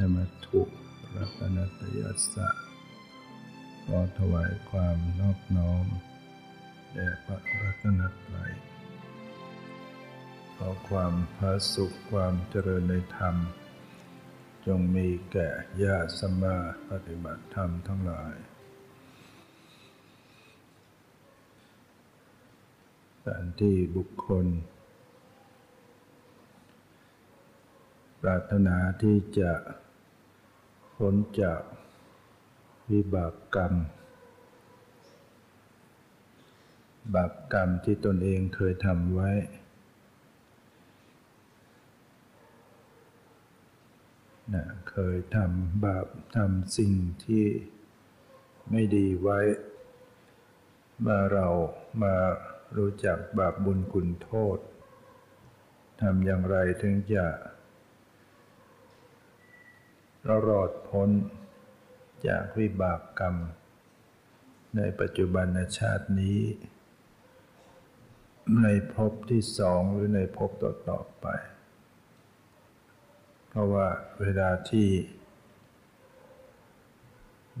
นะมัตถุรัตนตยัสสะขอถวายความนอบน้อมแด่พระรัตนตรัยขอความผาสุขความเจริญในธรรมจงมีแก่ญาติสมาปฏิบัติธรรมทั้งหลายสถานที่บุคคลปรารถนาที่จะพ้นจากวิบากกรรมบาปกรรมที่ตนเองเคยทำไว้นะเคยทำบาปทำสิ่งที่ไม่ดีไว้มาเรามารู้จักบาปบุญคุณโทษทำอย่างไรถึงจะรอดพ้นจากวิบากกรรมในปัจจุบันชาตินี้ในภพที่สองหรือในภพต่อๆไปเพราะว่าเวลาที่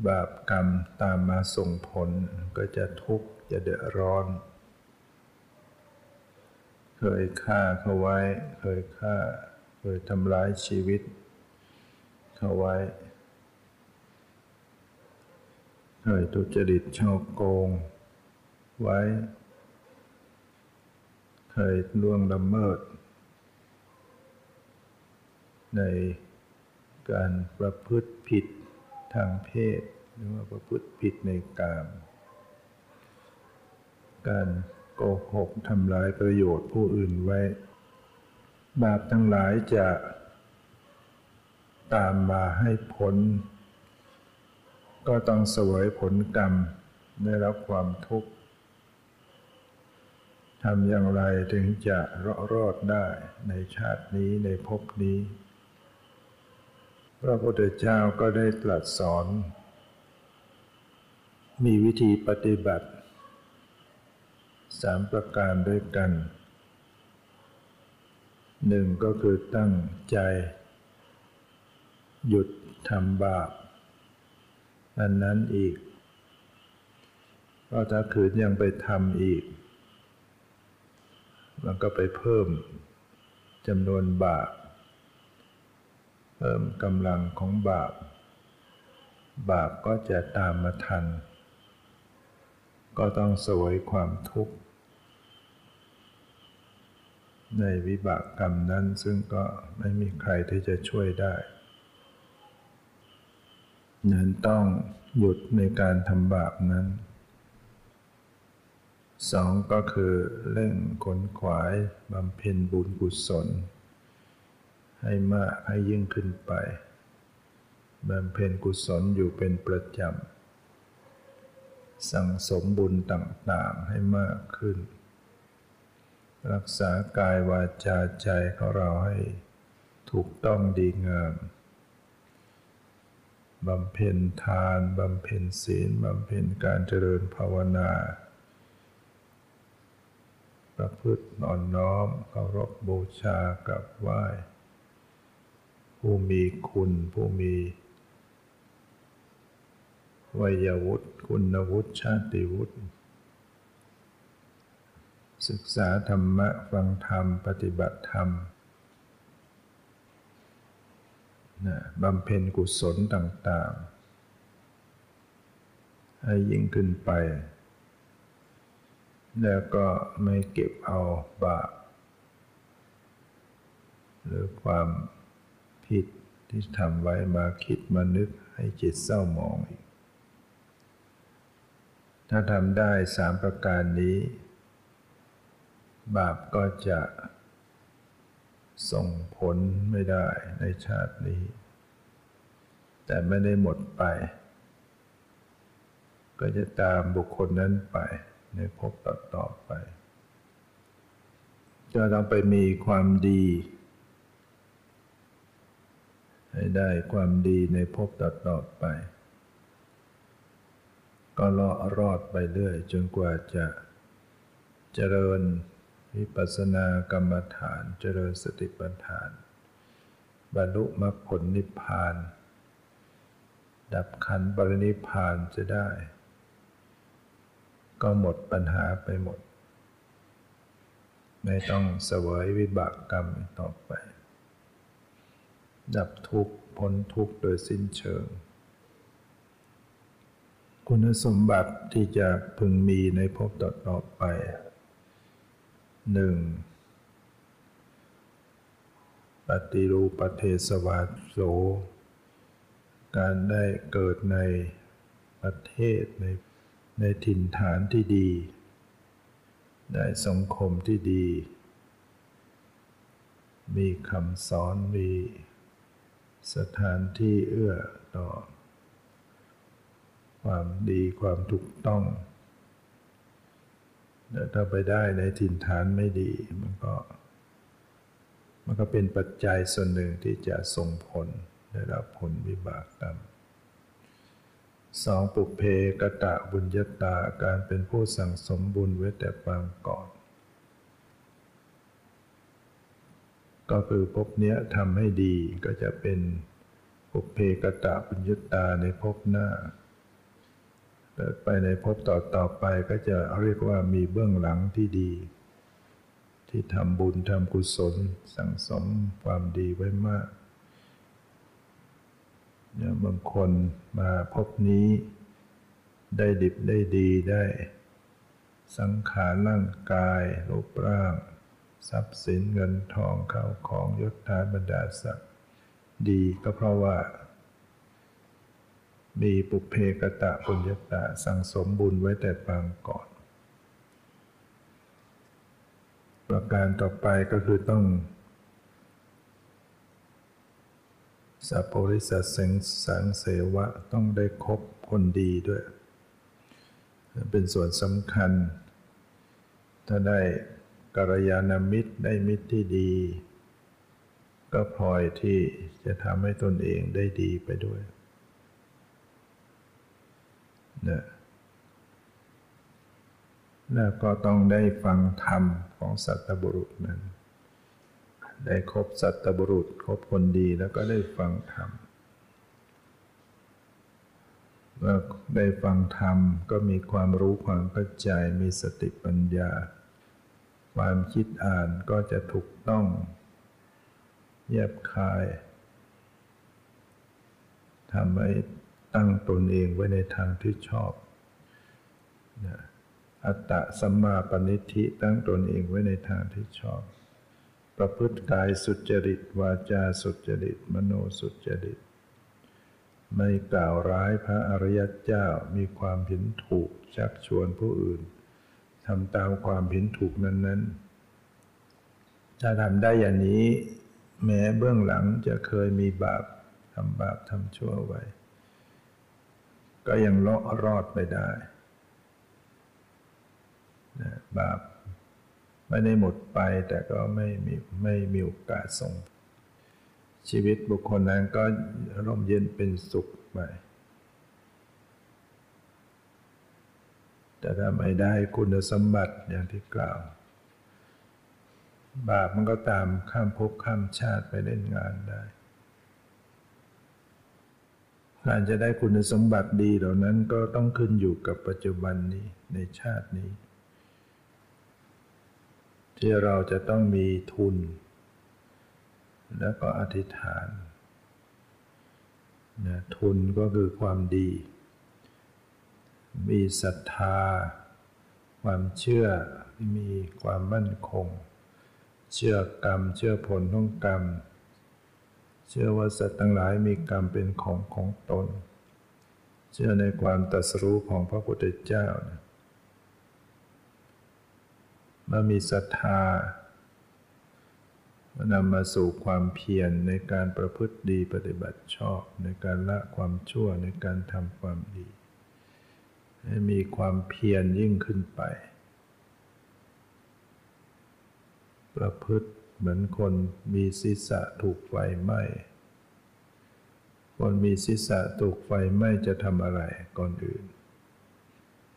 บาปกรรมตามมาส่งผลก็จะทุกข์จะเดือดร้อนเคยฆ่าเขาไว้เคยทำร้ายชีวิตเขาไว้เคยทุจริตฉ้อโกงไว้เคยล่วงละเมิดในการประพฤติผิดทางเพศหรือว่าประพฤติผิดในกามการโกหกทำลายประโยชน์ผู้อื่นไว้บาปทั้งหลายจะตามมาให้ผลก็ต้องเสวยผลกรรมได้รับความทุกข์ทำอย่างไรถึงจะรอดได้ในชาตินี้ในภพนี้พระพุทธเจ้าก็ได้ตรัสสอนมีวิธีปฏิบัติ3ประการด้วยกัน1ก็คือตั้งใจหยุดทำบาปอันนั้นอีกก็ถ้าขืนยังไปทำอีกมันก็ไปเพิ่มจำนวนบาปเพิ่มกำลังของบาปบาปก็จะตามมาทันก็ต้องเสวยความทุกข์ในวิบากกรรมนั้นซึ่งก็ไม่มีใครที่จะช่วยได้นั้นต้องหยุดในการทำบาปนั้น2ก็คือเร่งขนขวายบำเพ็ญบุญกุศลให้มากให้ยิ่งขึ้นไปบำเพ็ญกุศลอยู่เป็นประจำสั่งสมบุญต่างๆให้มากขึ้นรักษากายวาจาใจของเราให้ถูกต้องดีงามบำเพ็ญทานบำเพ็ญศีลบำเพ็ญการเจริญภาวนาประพฤติอ่อนน้อมเคารพบูชากราบไหว้ผู้มีคุณผู้มีวัยวุฒิคุณวุฒิชาติวุฒิศึกษาธรรมะฟังธรรมปฏิบัติธรรมบำเพ็ญกุศลต่างๆให้ยิ่งขึ้นไปแล้วก็ไม่เก็บเอาบาปหรือความผิดที่ทำไว้มาคิดมานึกให้จิตเศร้าหมองอีกถ้าทำได้3ประการนี้บาปก็จะส่งผลไม่ได้ในชาตินี้แต่ไม่ได้หมดไปก็จะตามบุคคลนั้นไปในภพต่อๆไปจะต้องไปมีความดีให้ได้ความดีในภพต่อๆไปก็เลาะรอดไปเรื่อยจนกว่าจะเจริญวิปัสสนากรรมฐานเจริญสติปัฏฐาน บรรลุมรรคผลนิพพานดับขันธ์ปรินิพพานจะได้ก็หมดปัญหาไปหมดไม่ต้องเสวยวิบากกรรมต่อไปดับทุกข์พ้นทุกข์โดยสิ้นเชิงคุณสมบัติที่จะพึงมีในภพต่อไป 1. ปฏิรูปเทสวาโสการได้เกิดในประเทศในถิ่นฐานที่ดีได้สังคมที่ดีมีคำสอนมีสถานที่เอื้อต่อความดีความถูกต้องถ้าไปได้ในถิ่นฐานไม่ดีมันก็เป็นปัจจัยส่วนหนึ่งที่จะส่งผลได้รับผลวิบากกรรม 2. ปุเพกตบุญญตาการเป็นผู้สั่งสมบุญไว้แต่ปางก่อนก็คือภพเนี้ยทำให้ดีก็จะเป็นปุเพกตบุญญตาในภพหน้าไปในภพต่อไปก็จะเรียกว่ามีเบื้องหลังที่ดีที่ทำบุญทำกุศลสั่งสมความดีไว้มากเนี่ยบางคนมาพบนี้ได้ดิบได้ดีได้สังขารร่างกายรูปร่างทรัพย์สินเงินทองข้าวของยศถาบรรดาศักดิ์ดีก็เพราะว่ามีปุเพกตปุญญตาสั่งสมบุญไว้แต่ปางก่อนประการต่อไปก็คือต้องสัพพริสสังเสวะต้องได้คบคนดีด้วยเป็นส่วนสำคัญถ้าได้กัลยาณมิตรได้มิตรที่ดีก็พลอยที่จะทำให้ตนเองได้ดีไปด้วยนะแล้วก็ต้องได้ฟังธรรมของสัตบุรุษนั้นได้คบสัตบุรุษคบคนดีแล้วก็ได้ฟังธรรมแล้วได้ฟังธรรมก็มีความรู้ความเข้าใจมีสติปัญญาความคิดอ่านก็จะถูกต้องแยบคายทำให้ตั้งตนเองไว้ในทางที่ชอบอัตตะสัมมาปณิธิตั้งตนเองไว้ในทางที่ชอบประพฤติกายสุจริตวาจาสุจริตมโนสุจริตไม่กล่าวร้ายพระอริยเจ้ามีความเห็นถูกชักชวนผู้อื่นทำตามความเห็นถูกนั้นๆถ้าทำได้อย่างนี้แม้เบื้องหลังจะเคยมีบาปทำบาปทำชั่วไว้ก็ยังละรอดไปได้บาปไม่ได้หมดไปแต่ก็ไม่มีโอกาสส่งชีวิตบุคคลนั้นก็ร่มเย็นเป็นสุขไปแต่ถ้าไม่ได้คุณสมบัติอย่างที่กล่าวบาปมันก็ตามข้ามภพข้ามชาติไปเล่นงานได้การจะได้คุณสมบัติดีเหล่านั้นก็ต้องขึ้นอยู่กับปัจจุบันนี้ในชาตินี้ที่เราจะต้องมีทุนแล้วก็อธิษฐานนะทุนก็คือความดีมีศรัทธาความเชื่อมีความมั่นคงเชื่อกรรมเชื่อผลของกรรมเชื่อว่าสัตว์ทั้งหลายมีกรรมเป็นของตนเชื่อในความตรัสรู้ของพระพุทธเจ้าเมื่อมีศรัทธานำมาสู่ความเพียรในการประพฤติดีปฏิบัติชอบในการละความชั่วในการทำความดีให้มีความเพียรยิ่งขึ้นไปประพฤติเหมือนคนมีศีรษะถูกไฟไหม้คนมีศีรษะถูกไฟไหม้จะทำอะไรก่อนอื่น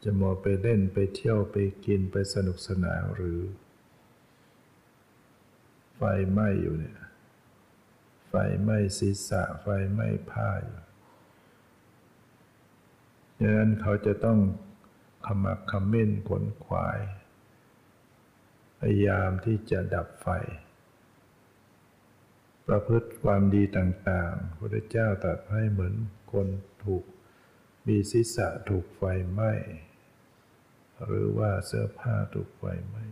จะมัวไปเล่นไปเที่ยวไปกินไปสนุกสนานหรือไฟไหม้อยู่เนี่ยไฟ ไฟไหม้ศีรษะไฟไหม้ผ้าอยู่ดังนั้นเขาจะต้องขมักเขม้นขนขวายพยายามที่จะดับไฟประพฤติความดีต่างๆพระพุทธเจ้าตรัสให้เหมือนคนถูกมีศีรษะถูกไฟไหม้หรือว่าเสื้อผ้าถูกไฟไหม้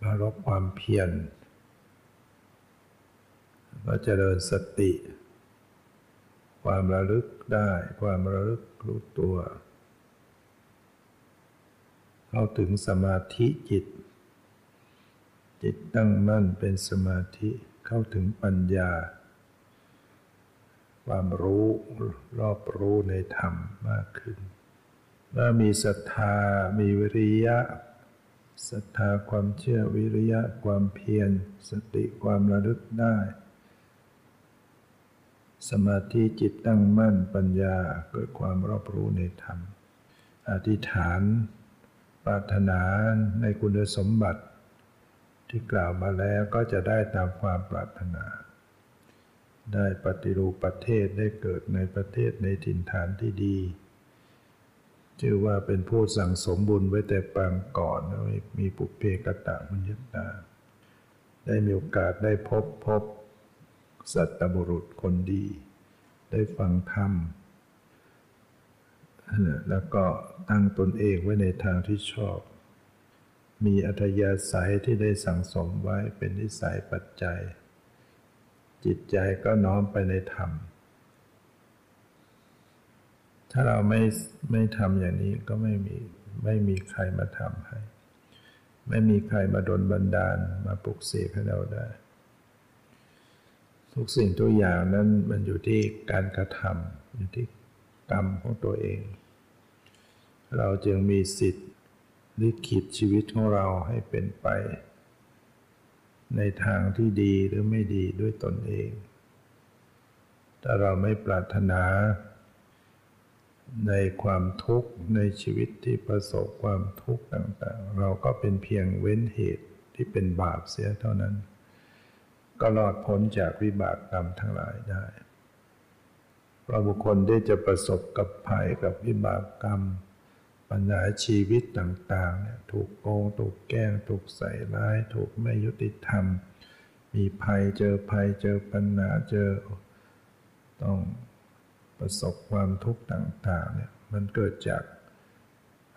ประกอบความเพียรก็เจริญสติความระลึกได้ความระลึกรู้ตัวเข้าถึงสมาธิจิตตั้งมั่นเป็นสมาธิเข้าถึงปัญญาความรู้รอบรู้ในธรรมมากขึ้นเมื่อมีศรัทธามีวิริยะศรัทธาความเชื่อวิริยะความเพียรสติความระลึกได้สมาธิจิตตั้งมั่นปัญญาเกิดความรอบรู้ในธรรมอธิษฐานปรารถนาในคุณสมบัติที่กล่าวมาแล้วก็จะได้ตามความปรารถนาได้ปฏิรูปประเทศได้เกิดในประเทศในถิ่นฐานที่ดีชื่อว่าเป็นผู้สั่งสมบุญไว้แต่ปางก่อนมีปุพเพกตปุญญตาได้มีโอกาสได้พบสัตบุรุษคนดีได้ฟังธรรมแล้วก็ตั้งตนเองไว้ในทางที่ชอบมีอัธยาศัยที่ได้สั่งสมไว้เป็นนิสัยปัจจัยจิตใจก็น้อมไปในธรรมถ้าเราไม่ทำอย่างนี้ก็ไม่มีใครมาทำให้ไม่มีใครมาดลบันดาลมาปลุกเสกให้เราได้ทุกสิ่งทุกอย่างนั้นมันอยู่ที่การกระทำอยู่ที่กรรมของตัวเองเราจึงมีสิทธิ์ลิขิตชีวิตของเราให้เป็นไปในทางที่ดีหรือไม่ดีด้วยตนเองถ้าเราไม่ปรารถนาในความทุกข์ในชีวิตที่ประสบความทุกข์ต่างๆเราก็เป็นเพียงเว้นเหตุที่เป็นบาปเสียเท่านั้นก็รอดพ้นจากวิบากกรรมทั้งหลายได้เพราะบุคคลได้จะประสบกับภัยกับวิบากกรรมปัญหาชีวิตต่างๆเนี่ยถูกโกงถูกแกล้งถูกใส่ร้ายถูกไม่ยุติธรรมมีภัยเจอปัญหาเจอต้องประสบความทุกข์ต่างๆเนี่ยมันเกิดจาก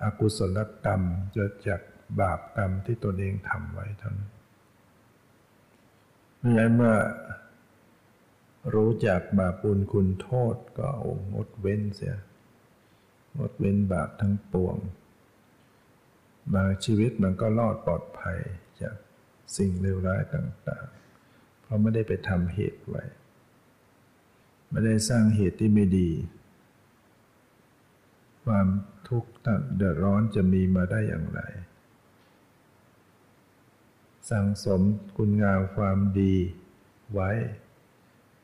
อกุศลกรรมเกิดจากบาปกรรมที่ตนเองทำไว้ทั้งนั้นไม่ใช่เมื่อรู้จักบาปบุญคุณโทษก็งดเว้นเสียงดเว้นบาปทั้งปวงมาชีวิตมันก็รอดปลอดภัยจากสิ่งเลวร้ายต่างๆเพราะไม่ได้ไปทำเหตุไว้ไม่ได้สร้างเหตุที่ไม่ดีความทุกข์เดือดร้อนจะมีมาได้อย่างไรสั่งสมคุณงามความดีไว้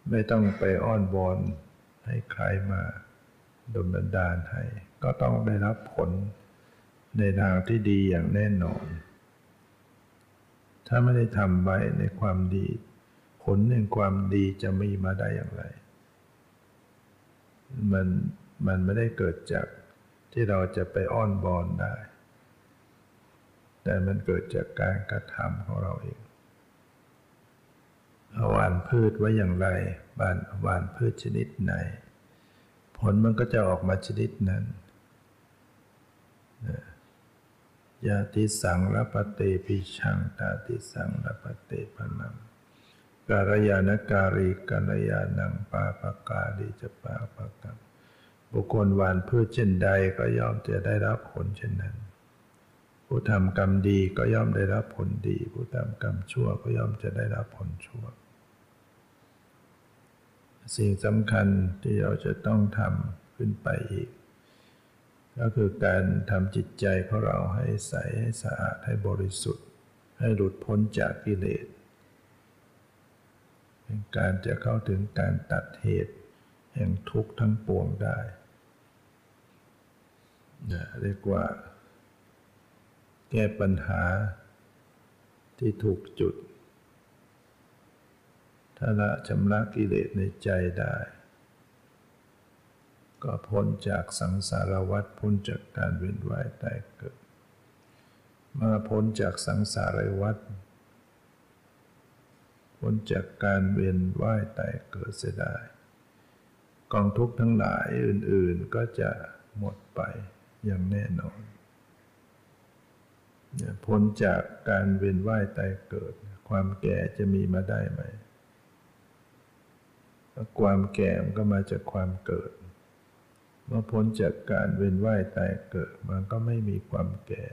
ไม่ต้องไปอ้อนวอนให้ใครมาดลบันดาลให้ก็ต้องได้รับผลในทางที่ดีอย่างแน่นอนถ้าไม่ได้ทำไว้ในความดีผลแห่งความดีจะมีมาได้อย่างไรมันไม่ได้เกิดจากที่เราจะไปอ้อนวอนได้แต่มันเกิดจากการกระทำของเราเองเราหว่านพืชไว้อย่างไรหว่านพืชชนิดไหนผลมันก็จะออกมาชนิดนั้นยาติสังรัปเตปิชังตาติสังรัปเตปนังกาลยานการีกาลยานังปาปกาดิจปาปกังบุคคลหว่านพืชเช่นใดก็ย่อมจะได้รับผลเช่นนั้นผู้ทำกรรมดีก็ย่อมได้รับผลดีผู้ทำกรรมชั่วก็ย่อมจะได้รับผลชั่วสิ่งสำคัญที่เราจะต้องทำขึ้นไปอีกก็คือการทำจิตใจของเราให้ใสให้สะอาดให้บริสุทธิ์ให้หลุดพ้นจากกิเลสเป็นการจะเข้าถึงการตัดเหตุแห่งทุกข์ทั้งปวงได้เรียกว่าแก้ปัญหาที่ถูกจุด ถ้าละชำระกิเลสในใจได้ก็พ้นจากสังสารวัฏพ้นจากการเวียนว่ายตายเกิดเมื่อพ้นจากสังสารวัฏพ้นจากการเวียนว่ายตายเกิดเสียได้กองทุกข์ทั้งหลายอื่นๆก็จะหมดไปอย่างแน่นอนพ้นจากการเวียนว่ายตายเกิดความแก่จะมีมาได้ไหมความแก่มันก็มาจากความเกิดเมื่อพ้นจากการเวียนว่ายตายเกิดมันก็ไม่มีความแก่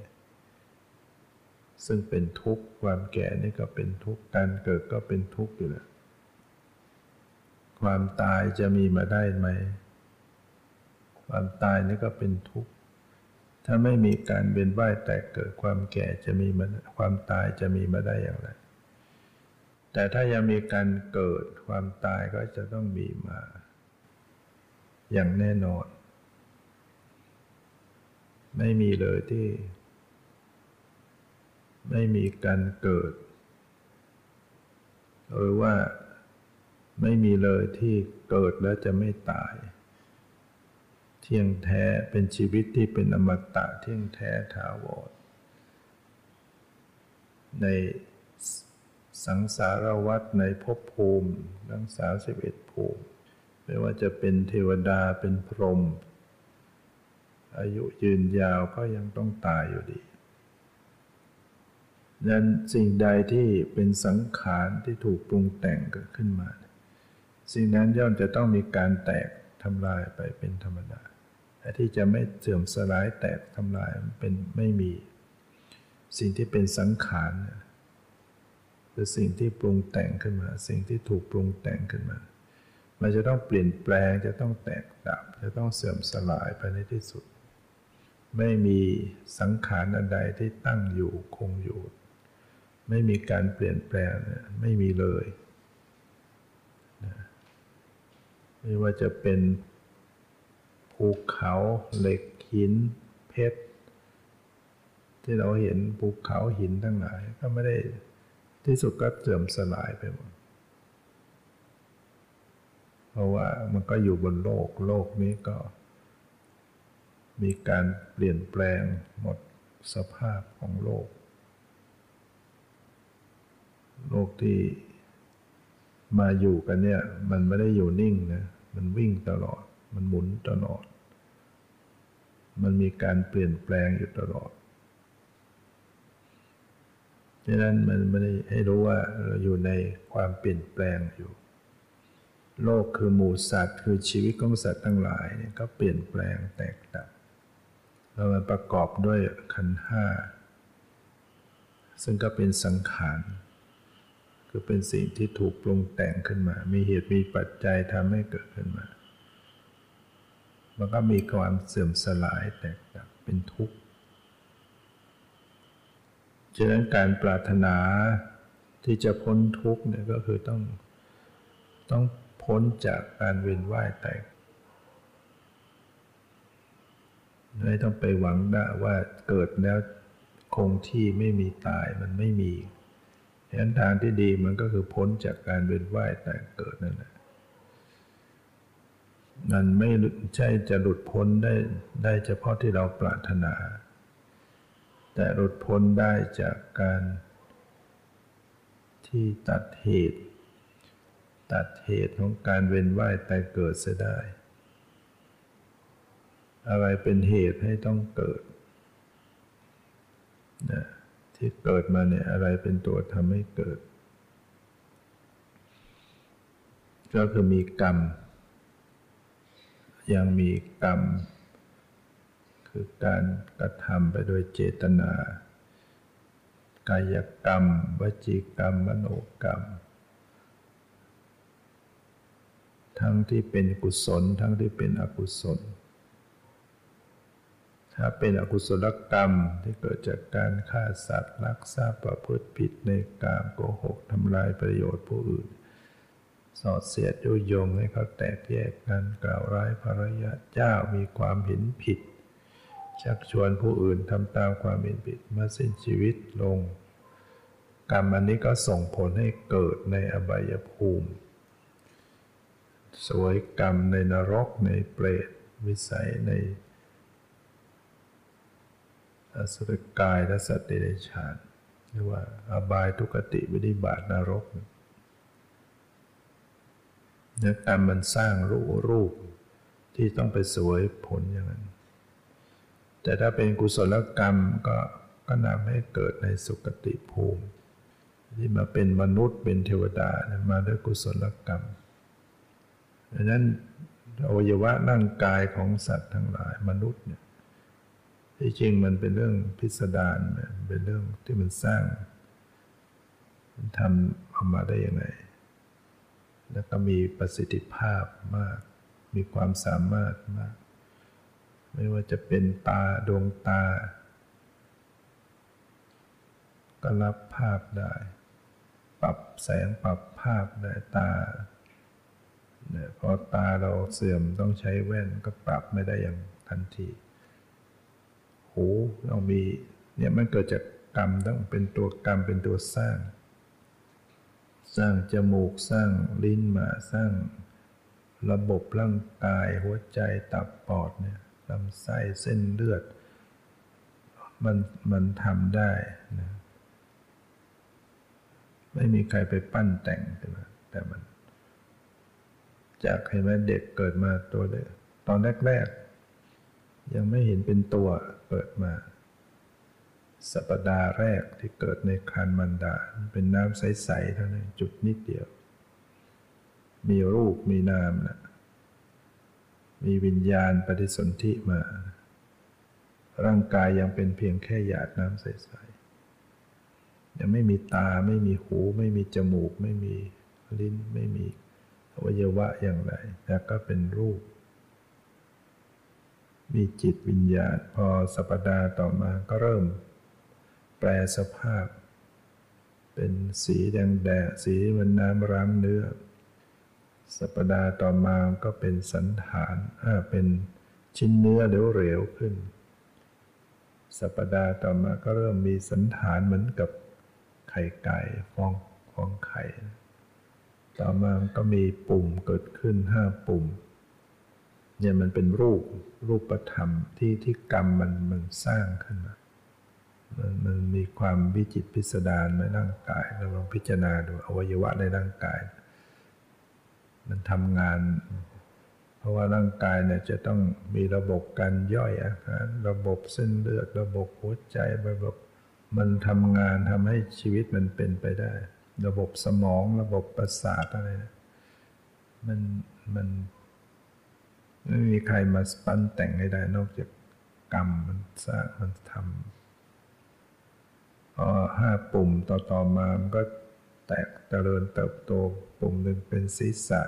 ซึ่งเป็นทุกข์ความแก่นี่ก็เป็นทุกข์การเกิดก็เป็นทุกข์อยู่แล้วความตายจะมีมาได้ไหมความตายนี่ก็เป็นทุกข์ถ้าไม่มีการเวียนว่ายตายเกิดความแก่จะมีมาความตายจะมีมาได้อย่างไรแต่ถ้ายังมีการเกิดความตายก็จะต้องมีมาอย่างแน่นอนไม่มีเลยที่ไม่มีการเกิดหรือว่าไม่มีเลยที่เกิดแล้วจะไม่ตายเที่ยงแท้เป็นชีวิตที่เป็นอมตะเที่ยงแท้ถาวรในสังสารวัฏในภพภูมิทั้ง31ภูมิไม่ว่าจะเป็นเทวดาเป็นพรหมอายุยืนยาวก็ยังต้องตายอยู่ดีนั้นสิ่งใดที่เป็นสังขารที่ถูกปรุงแต่งเกิดขึ้นมาสิ่งนั้นย่อมจะต้องมีการแตกทำลายไปเป็นธรรมดาแต่ที่จะไม่เสื่อมสลายแตกทำลายมันเป็นไม่มีสิ่งที่เป็นสังขารคือสิ่งที่ปรุงแต่งขึ้นมาสิ่งที่ถูกปรุงแต่งขึ้นมามันจะต้องเปลี่ยนแปลงจะต้องแตกดับจะต้องเสื่อมสลายไปในที่สุดไม่มีสังขารอันใดที่ตั้งอยู่คงอยู่ไม่มีการเปลี่ยนแปลงไม่มีเลยไม่ว่าจะเป็นภูเขาเหล็กหินเพชรที่เราเห็นภูเขาหินทั้งหลายก็ไม่ได้ที่สุดก็เสื่อมสลายไปหมดเพราะว่ามันก็อยู่บนโลกโลกนี้ก็มีการเปลี่ยนแปลงหมดสภาพของโลกโลกที่มาอยู่กันเนี่ยมันไม่ได้อยู่นิ่งนะมันวิ่งตลอดมันหมุนตลอดมันมีการเปลี่ยนแปลงอยู่ตลอดดังนั้นมันไม่ได้ให้รู้ว่าเราอยู่ในความเปลี่ยนแปลงอยู่โลกคือหมู่สัตว์คือชีวิตของสัตว์ทั้งหลายเนี่ยก็เปลี่ยนแปลงแตกดับแล้วมันประกอบด้วยขันธ์ห้าซึ่งก็เป็นสังขารคือเป็นสิ่งที่ถูกปรุงแต่งขึ้นมามีเหตุมีปัจจัยทำให้เกิดขึ้นมามันก็มีความเสื่อมสลายแตกดับเป็นทุกข์ฉะนั้นการปรารถนาที่จะพ้นทุกข์เนี่ยก็คือต้องพ้นจากการเวียนว่ายตายไม่ต้องไปหวังได้ว่าเกิดแล้วคงที่ไม่มีตายมันไม่มีฉะนั้นทางที่ดีมันก็คือพ้นจากการเวียนว่ายตายเกิดนั่นแหละมันไม่ใช่จะหลุดพ้นได้เฉพาะที่เราปรารถนาแต่หลุดพ้นได้จากการที่ตัดเหตุของการเวียนว่ายตายเกิดเสียได้อะไรเป็นเหตุให้ต้องเกิดนะที่เกิดมาเนี่ยอะไรเป็นตัวทำให้เกิดก็คือมีกรรมยังมีกรรมคือการกระทำไปโดยเจตนากายกรรมวจีกรรมมโนกรรมทั้งที่เป็นกุศลทั้งที่เป็นอกุศลถ้าเป็นอกุศลกรรมที่เกิดจากการฆ่าสัตว์ลักทรัพย์ประพฤติผิดในกามโกหกทำลายประโยชน์ผู้อื่นสอดเสียดยุยงให้เขาแตกแยกกันกล่าวร้ายภรยาเจ้ามีความเห็นผิดชักชวนผู้อื่นทำตามความเห็นผิดเมื่อสิ้นชีวิตลง กรรมอันนี้ก็ส่งผลให้เกิดในอบายภูมิสวยกรรมในนรกในเปรตวิสัยในอสุรกายและสัตว์เดรัจฉานเรียกว่าอบายทุกติวินิบาตนรกเนี่ยกรรมมันสร้างรูปที่ต้องไปสวยผลอย่างนั้นแต่ถ้าเป็นกุศลกรรมก็นำให้เกิดในสุคติภูมิที่มาเป็นมนุษย์เป็นเทวดามาด้วยกุศลกรรมดังนั้นอวัยวะร่างกายของสัตว์ทั้งหลายมนุษย์เนี่ยที่จริงมันเป็นเรื่องพิสดารเป็นเรื่องที่มันสร้างมันทำออกมาได้ยังไงแล้วก็มีประสิทธิภาพมากมีความสามารถมากไม่ว่าจะเป็นตาดวงตาก็รับภาพได้ปรับแสงปรับภาพได้ตาเนี่ยพอตาเราเสื่อมต้องใช้แว่นก็ปรับไม่ได้อย่างทันทีหูเรามีเนี่ยมันเกิดจากกรรมต้องเป็นตัวกรรมเป็นตัวสร้างจมูกสร้างลิ้นมาสร้างระบบร่างกายหัวใจตับปอดเนี่ยลำไส้เส้นเลือดมันทำได้นะไม่มีใครไปปั้นแต่งขึ้นมาแต่มันจากเห็นไหมเด็กเกิดมาตัวเด็กตอนแรกๆยังไม่เห็นเป็นตัวเกิดมาสัปดาห์แรกที่เกิดในครรภ์มารดาเป็นน้ำใสๆเท่านั้นจุดนิดเดียวมีรูปมีนามนะมีวิญญาณปฏิสนธิมาร่างกายยังเป็นเพียงแค่หยาดน้ำใสๆยังไม่มีตาไม่มีหูไม่มีจมูกไม่มีลิ้นไม่มีอวัยวะอย่างไรแล้วก็เป็นรูปมีจิตวิญญาณพอสัปดาห์ต่อมาก็เริ่มแปรสภาพเป็นสีแดงแดดสีเหมือนน้ำร้ำเนื้อสัปดาห์ต่อมาก็เป็นสันฐานเป็นชิ้นเนื้อเหลวๆขึ้นสัปดาห์ต่อมาก็เริ่มมีสันฐานเหมือนกับไข่ไก่ฟองไข่ต่อมาก็มีปุ่มเกิดขึ้น5ปุ่มเนี่ยมันเป็นรูปธรรมที่กรรมมันสร้างขึ้นมามันมีความวิจิตรพิสดารในร่างกายเราลองพิจารณาดูอวัยวะในร่างกายมันทำงานเพราะว่าร่างกายเนี่ยจะต้องมีระบบการย่อยอาหารระบบเส้นเลือดระบบหัวใจระบบมันทำงานทำให้ชีวิตมันเป็นไปได้ระบบสมองระบบประสาทอะไรมันไม่มีใครมาปั้นแต่งให้ได้นอกจากกรรมมันสร้างมันทำพอห้าปุ่มต่อมามันก็แตกเจริญเติบโตปุ่มหนึ่งเป็นศีรษะ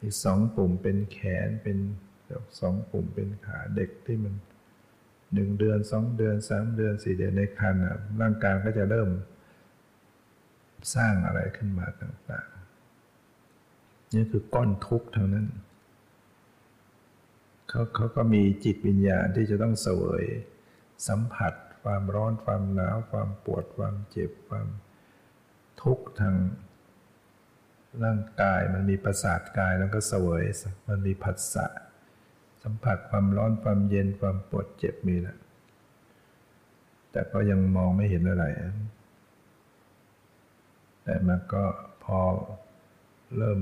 อีก2ปุ่มเป็นแขนเป็น2ปุ่มเป็นขาเด็กที่มัน1เดือน2เดือน3เดือน4เดือนในครรภ์ร่างกายก็จะเริ่มสร้างอะไรขึ้นมาต่างๆนี่คือก้อนทุกข์ทั้งนั้นเขาก็มีจิตวิญญาณที่จะต้องเสวยสัมผัสความร้อนความหนาวความปวดความเจ็บความทุกข์ทางร่างกายมันมีประสาทกายแล้วก็เสวยมันมีผัสสะสัมผัสความร้อนความเย็นความปวดเจ็บมีแหละแต่ก็ยังมองไม่เห็นอะไรแต่มันก็พอเริ่ม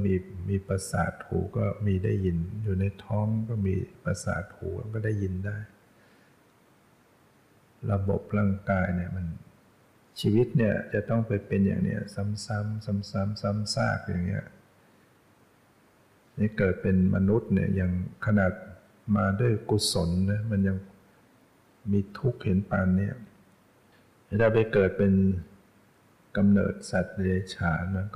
มีประสาทหูก็มีได้ยินอยู่ในท้องก็มีประสาทหูก็ได้ยินได้ระบบร่างกายเนี่ยมันชีวิตเนี่ยจะต้องไปเป็นอย่างเนี้ยซ้ำซากอย่างเงี้ยนี่เกิดเป็นมนุษย์เนี่ยยังขนาดมาด้วยกุศลนะมันยังมีทุกข์เห็นปานเนี่ยถ้าไปเกิดเป็นกำเนิดสัตว์เดรัจฉานมัน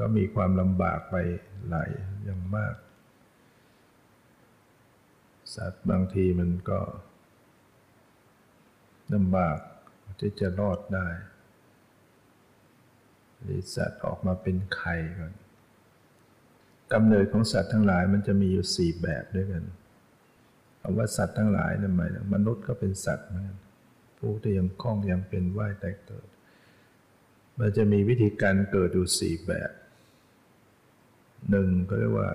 ก็มีความลำบากไปหลายอย่างมากสัตว์บางทีมันก็ลำบากที่จะรอดได้หรือสัตว์ออกมาเป็นไข่ก่อนกำเนิดของสัตว์ทั้งหลายมันจะมีอยู่4แบบด้วยกันคำว่าสัตว์ทั้งหลายนั่นหมายถึงมนุษย์ก็เป็นสัตว์เหมือนกัน ผู้ที่ยังคล่องยังเป็นว่ายแตกเติบมันจะมีวิธีการเกิดอยู่สี่แบบหนึ่งก็เรียกว่า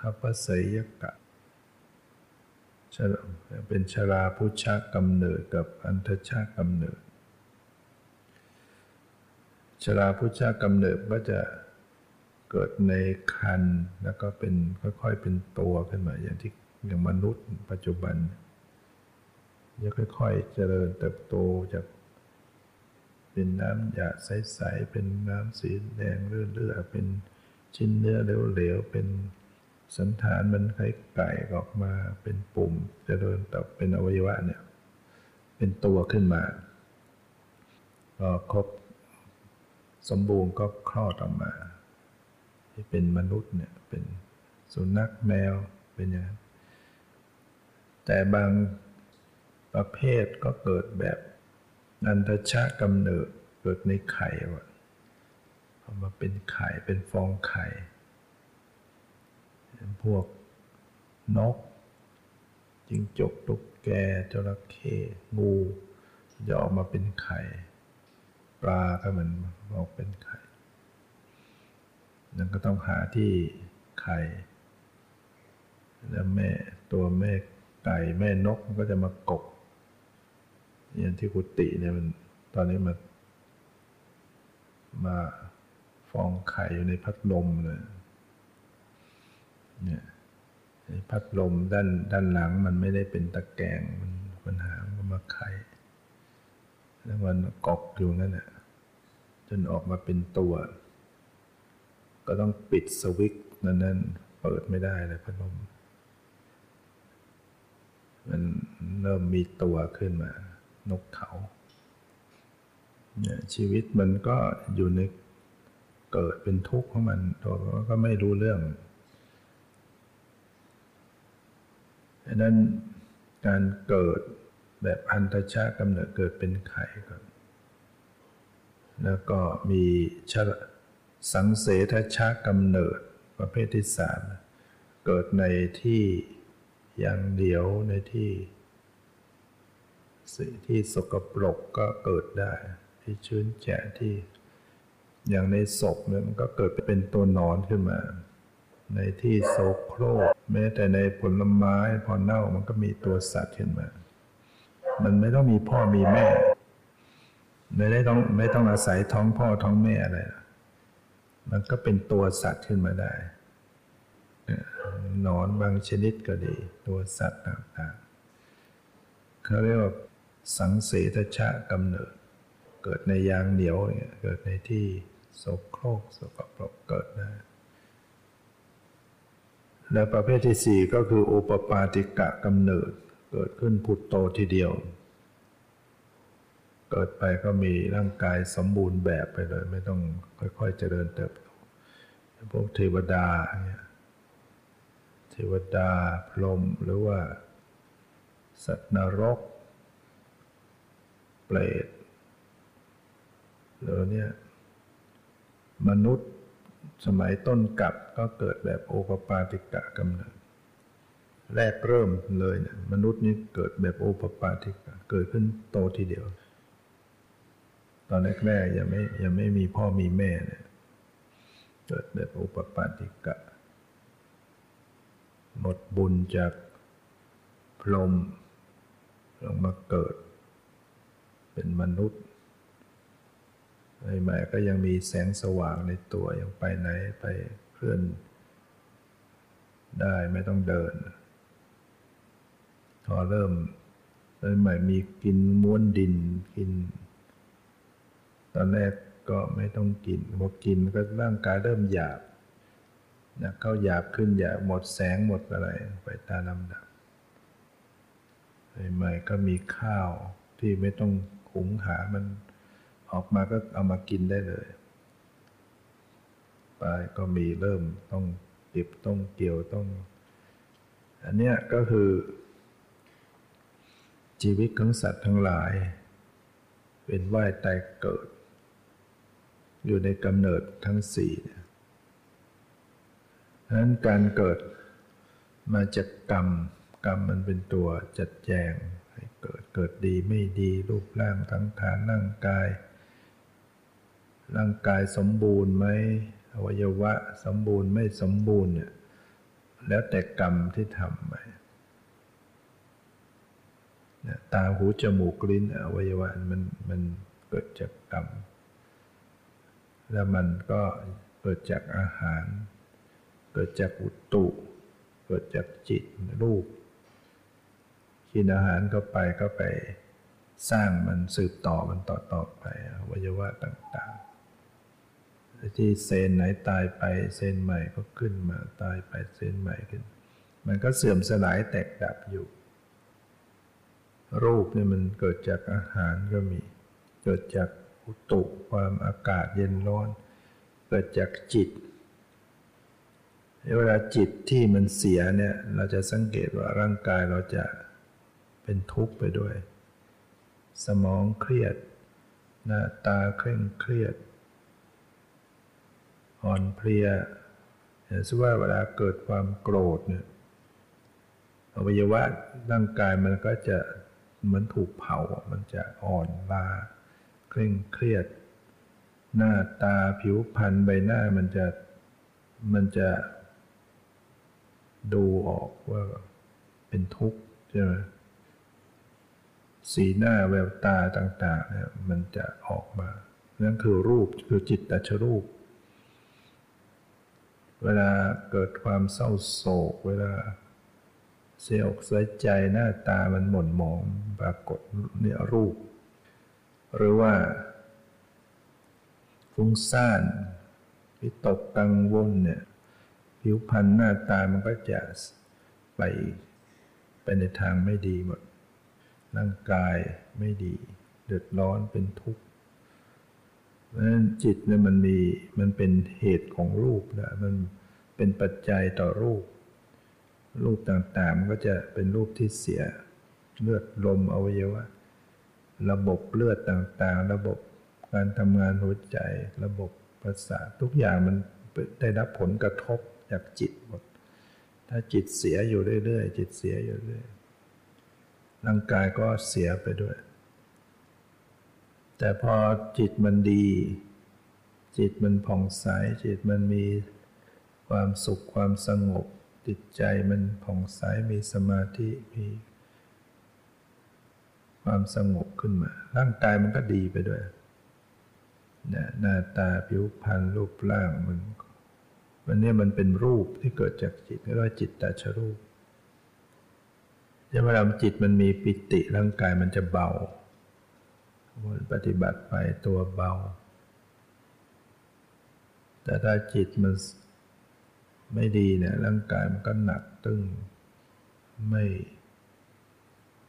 คัพพสยกะเป็นชราพุชกำเนิดกับอันทชกำเนิดชราพุชกำเนิดก็จะเกิดในครรภ์แล้วก็เป็นค่อยๆเป็นตัวขึ้นมาอย่างที่อย่างมนุษย์ปัจจุบันจะค่อยๆเจริญเติบโตจากเป็นน้ำหยาดใสๆเป็นน้ำสีแดงเรื่อยๆเป็นชิ้นเนื้อเหลวๆเป็นสันฐานมันไข่ไก่ออกมาเป็นปุ่มเจริญเติบเป็นอวัยวะเนี่ยเป็นตัวขึ้นมาก็ครบสมบูรณ์ก็คลอดออกมาที่เป็นมนุษย์เนี่ยเป็นสุนัขแมวเป็นอย่างนั้นแต่บางประเภทก็เกิดแบบอันทชกำเนิดเกิดในไข่เอามาเป็นไข่เป็นฟองไข่พวกนกจิ้งจกตุ๊กแกจระเข้งูจะออกมาเป็นไข่ปลาก็เหมือนออกเป็นไข่นั่นก็ต้องหาที่ไข่แล้วแม่ตัวแม่ไก่แม่นกมันก็จะมากกอย่างที่กุฏิเนี่ยมันตอนนี้มาฟองไข่อยู่ในพัดลมเลยเนี่ยพัดลมด้านหลังมันไม่ได้เป็นตะแกรงมันปัญหามันมาไข่แล้วมันกอกอยู่นั่นแหละจนออกมาเป็นตัวก็ต้องปิดสวิตช์นั้นเปิดไม่ได้เลยพัดลมมันเริ่มมีตัวขึ้นมานกเขาเนี่ยชีวิตมันก็อยู่ในเกิดเป็นทุกข์ของมันตัวก็ไม่รู้เรื่องดังนั้นการเกิดแบบอันทชกำเนิดเกิดเป็นไข่ก่อนแล้วก็มีสังเสทชกำเนิดประเภทที่สามเกิดในที่อย่างเดียวในที่สกปรกก็เกิดได้ที่ชื้นแฉะที่อย่างในศพเนี่ยมันก็เกิดเป็นตัวนอนขึ้นมาในที่โสโครกแม้แต่ในผลไม้พอเน่ามันก็มีตัวสัตว์ขึ้นมามันไม่ต้องมีพ่อมีแม่ไม่ต้องอาศัยท้องพ่อท้องแม่อะไรมันก็เป็นตัวสัตว์ขึ้นมาได้หนอนบางชนิดก็ดีตัวสัตว์ต่างๆเขาเรียกว่าสังเสทชกำเนิดเกิดในยางเหนียวเกิดในที่สกโครกสกปรกเกิดได้และประเภทที่สี่ก็คือโอปปาติกะกำเนิดเกิดขึ้นผุดโตทีเดียวเกิดไปก็มีร่างกายสมบูรณ์แบบไปเลยไม่ต้องค่อยๆเจริญเติบโตพวกเทวดาเทวดาพรหมหรือว่าสัตว์นรกเปรตหรือเนี่ยมนุษย์สมัยต้นกลับก็เกิดแบบโอปปาติกะกำเนิดแรกเริ่มเลยเนี่ยมนุษย์นี่เกิดแบบโอปปาติกะเกิดขึ้นโตทีเดียวตอนแรกๆยังไม่มีพ่อมีแม่เนี่ยเกิดแบบโอปปาติกะหมดบุญจากพรหมลงมาเกิดเป็นมนุษย์ใหม่ๆก็ยังมีแสงสว่างในตัวยังไปไหนไปเคลื่อนได้ไม่ต้องเดินพอเริ่มใหม่ๆมีกินม้วนดินกินตอนแรกก็ไม่ต้องกินพอกินก็ร่างกายเริ่มหยาบเข้าหยาบขึ้นหยาบหมดแสงหมดอะไรไปตามลำดับใหม่ๆก็มีข้าวที่ไม่ต้องหุงหามันออกมาก็เอามากินได้เลยไปก็มีเริ่มต้องเก็บต้องเกี่ยวต้องอันเนี้ยก็คือชีวิตของสัตว์ทั้งหลายเป็นว่ายตายเกิดอยู่ในกำเนิดทั้งสี่ดังนั้นการเกิดมาจากกรรมมันเป็นตัวจัดแจงให้ เกิดดีไม่ดีรูปร่างสังขารร่างกายสมบูรณ์ไหมอวัยวะสมบูรณ์ไม่สมบูรณ์เนี่ยแล้วแต่กรรมที่ทำไปตาหูจมูกลิ้นอวัยวะมันเกิดจากกรรมแล้วมันก็เกิดจากอาหารเกิดจากอุตุเกิดจากจิตรูปกินอาหารก็ไปสร้างมันสืบต่อมันต่อไปอวัยวะต่างๆที่เซลล์ไหนตายไปเซลล์ใหม่ก็ขึ้นมาตายไปเซลล์ใหม่ขึ้นมันก็เสื่อมสลายแตกดับอยู่รูปเนี่ยมันเกิดจากอาหารก็มีเกิดจากอุตุความอากาศเย็นร้อนเกิดจากจิตเวลาจิตที่มันเสียเนี่ยเราจะสังเกตว่าร่างกายเราจะเป็นทุกข์ไปด้วยสมองเครียดหน้าตาเคร่งเครียดอ่อนเพลียเห็นซึ่งว่าเวลาเกิดความโกรธเนี่ยอวัยวะร่างกายมันก็จะเหมือนถูกเผามันจะอ่อนล้าเคร่งเครียดหน้าตาผิวพรรณใบหน้ามันจะดูออกว่าเป็นทุกข์ใช่ไหมสีหน้าแววตาต่างๆเนี่ยมันจะออกมานั่นคือรูปคือจิตตชรูปเวลาเกิดความเศร้าโศกเวลาเสียอกเสียใจหน้าตามันหม่นหมองปรากฏเนี่ยรูปหรือว่าฟุ้งซ่านวิตกกังวลเนี่ยผิวพรรณหน้าตามันก็จะไปในทางไม่ดีหมดร่างกายไม่ดีเดือดร้อนเป็นทุกข์เพราะฉะนั้นจิตเนี่ยมันเป็นเหตุของรูปนะมันเป็นปัจจัยต่อรูปต่างๆมันก็จะเป็นรูปที่เสียเลือดลมอวัยวะระบบเลือดต่างๆระบบการทำงานหัวใจระบบประสาททุกอย่างมันได้รับผลกระทบจากจิตหมดถ้าจิตเสียอยู่เรื่อยๆจิตเสียอยู่เรื่อยร่างกายก็เสียไปด้วยแต่พอจิตมันดีจิตมันผ่องใสจิตมันมีความสุขความสงบจิตใจมันผ่องใสมีสมาธิมีความสงบขึ้นมาร่างกายมันก็ดีไปด้วยหน้าตาผิวพรรณรูปร่างมันเนี่ยมันเป็นรูปที่เกิดจากจิตเรียกว่าจิตตชรูปเวลาจิตมันมีปิติร่างกายมันจะเบามันปฏิบัติไปตัวเบาแต่ถ้าจิตมันไม่ดีเนี่ยร่างกายมันก็หนักตึงไ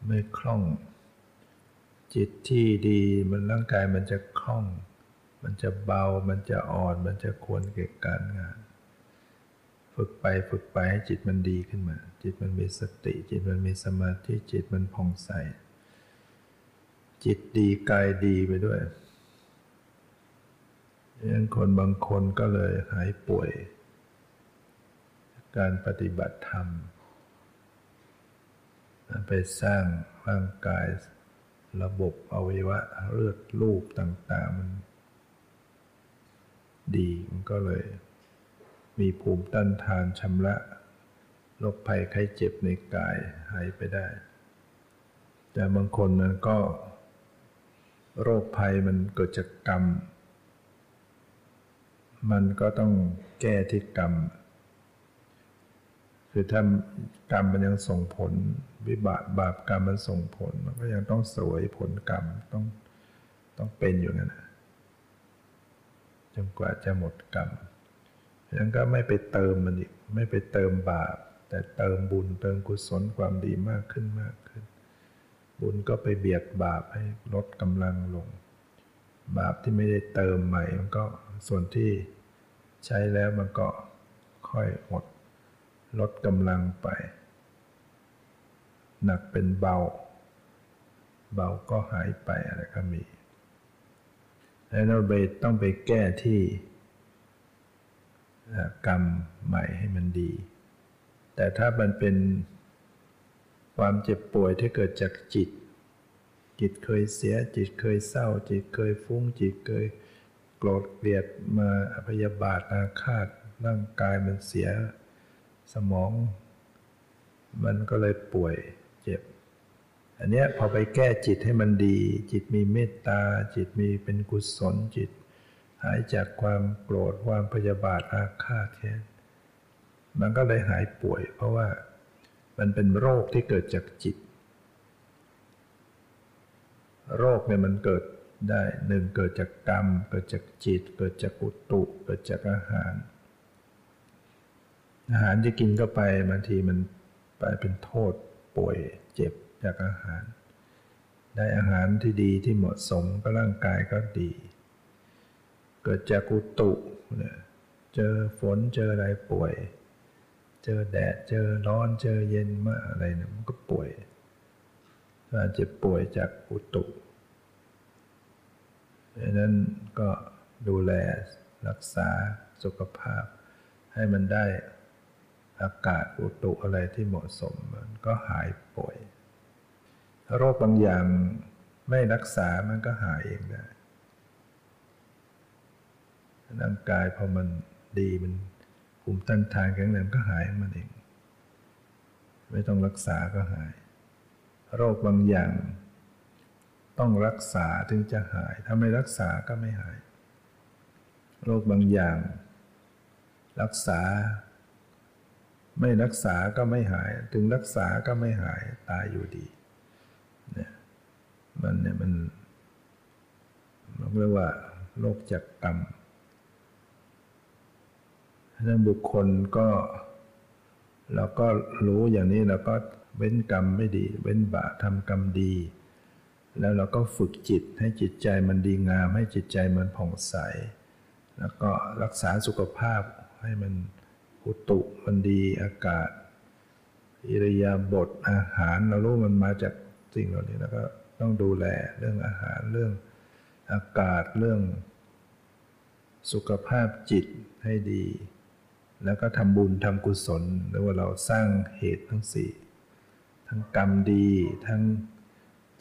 ม่คล่องจิตที่ดีมันร่างกายมันจะคล่องมันจะเบามันจะอ่อนมันจะควรแก่การงานฝึกไปให้จิตมันดีขึ้นมาจิตมันมีสติจิตมันมีสมาธิจิตมันผ่องใสจิตดีกายดีไปด้วยดังคนบางคนก็เลยหายป่วยการปฏิบัติธรรมไปสร้างร่างกายระบบอวัยวะเลือดรูปต่างๆมันดีมันก็เลยมีภูมิต้านทานชำระโรคภัยไข้เจ็บในกายหายไปได้แต่บางคนมันก็โรคภัยมันเกิดจากกรรมมันก็ต้องแก้ที่กรรมคือถ้ากรรมมันยังส่งผลวิบากบาปกรรมมันส่งผลมันก็ยังต้องเสวยผลกรรมต้องเป็นอยู่นั่นนะจนกว่าจะหมดกรรมยังก็ไม่ไปเติมมันอีกไม่ไปเติมบาปแต่เติมบุญเติมกุศลความดีมากขึ้นบุญก็ไปเบียดบาปให้ลดกำลังลงบาปที่ไม่ได้เติมใหม่มันก็ส่วนที่ใช้แล้วมันก็ค่อยหมดลดกำลังไปหนักเป็นเบาเบาก็หายไปอะไรก็มีแล้วเราต้องไปแก้ที่กรรมใหม่ให้มันดีแต่ถ้ามันเป็นความเจ็บป่วยที่เกิดจากจิต จิตเคยเสียจิตเคยเศร้าจิตเคยฟุ้งจิตเคยโกรธเกลียดมาพยาบาทอาฆาตร่างกายมันเสียสมองมันก็เลยป่วยเจ็บอันเนี้ยพอไปแก้จิตให้มันดีจิตมีเมตตาจิตมีเป็นกุศลจิตหายจากความโกรธความพยาบาทอาฆาตแค้นมันก็เลยหายป่วยเพราะว่ามันเป็นโรคที่เกิดจากจิตโรคเนี่ยมันเกิดได้หนึ่งเกิดจากกรรมเกิดจากจิตเกิดจากอุตุเกิดจากอาหารที่กินเข้าไปบางทีมันไปเป็นโทษป่วยเจ็บจากอาหารได้อาหารที่ดีที่เหมาะสมก็ร่างกายก็ดีเกิดจากอุตุเนี่ยเจอฝนเจออะไรป่วยเจอแดดเจอร้อนเจอเย็นมากอะไรเนี่ยมันก็ป่วยอาจจะป่วยจากอุตุดังนั้นก็ดูแลรักษาสุขภาพให้มันได้อากาศอุตุอะไรที่เหมาะสมมันก็หายป่วยโรคบางอย่างไม่รักษามันก็หายเองได้ร่างกายพอมันดีมันภูมิต้านทานแข็งแรงก็หายมันเองไม่ต้องรักษาก็หายโรคบางอย่างต้องรักษาถึงจะหายถ้าไม่รักษาก็ไม่หายโรคบางอย่างรักษาไม่รักษาก็ไม่หายถึงรักษาก็ไม่หายตายอยู่ดีเนี่ยมันเรียกว่าโรคจากกรรมฉะนั้นบุคคลก็เราก็รู้อย่างนี้เราก็เว้นกรรมไม่ดีเว้นบาปทำกรรมดีแล้วเราก็ฝึกจิตให้จิตใจมันดีงามให้จิตใจมันผ่องใสแล้วก็รักษาสุขภาพให้มันอุตุมันดีอากาศอิริยาบถอาหารเรารู้มันมาจากสิ่งเหล่านี้แล้วก็ต้องดูแลเรื่องอาหารเรื่องอากาศเรื่องสุขภาพจิตให้ดีแล้วก็ทำบุญทำกุศลหรือว่าเราสร้างเหตุทั้งสี่ทั้งกรรมดีทั้ง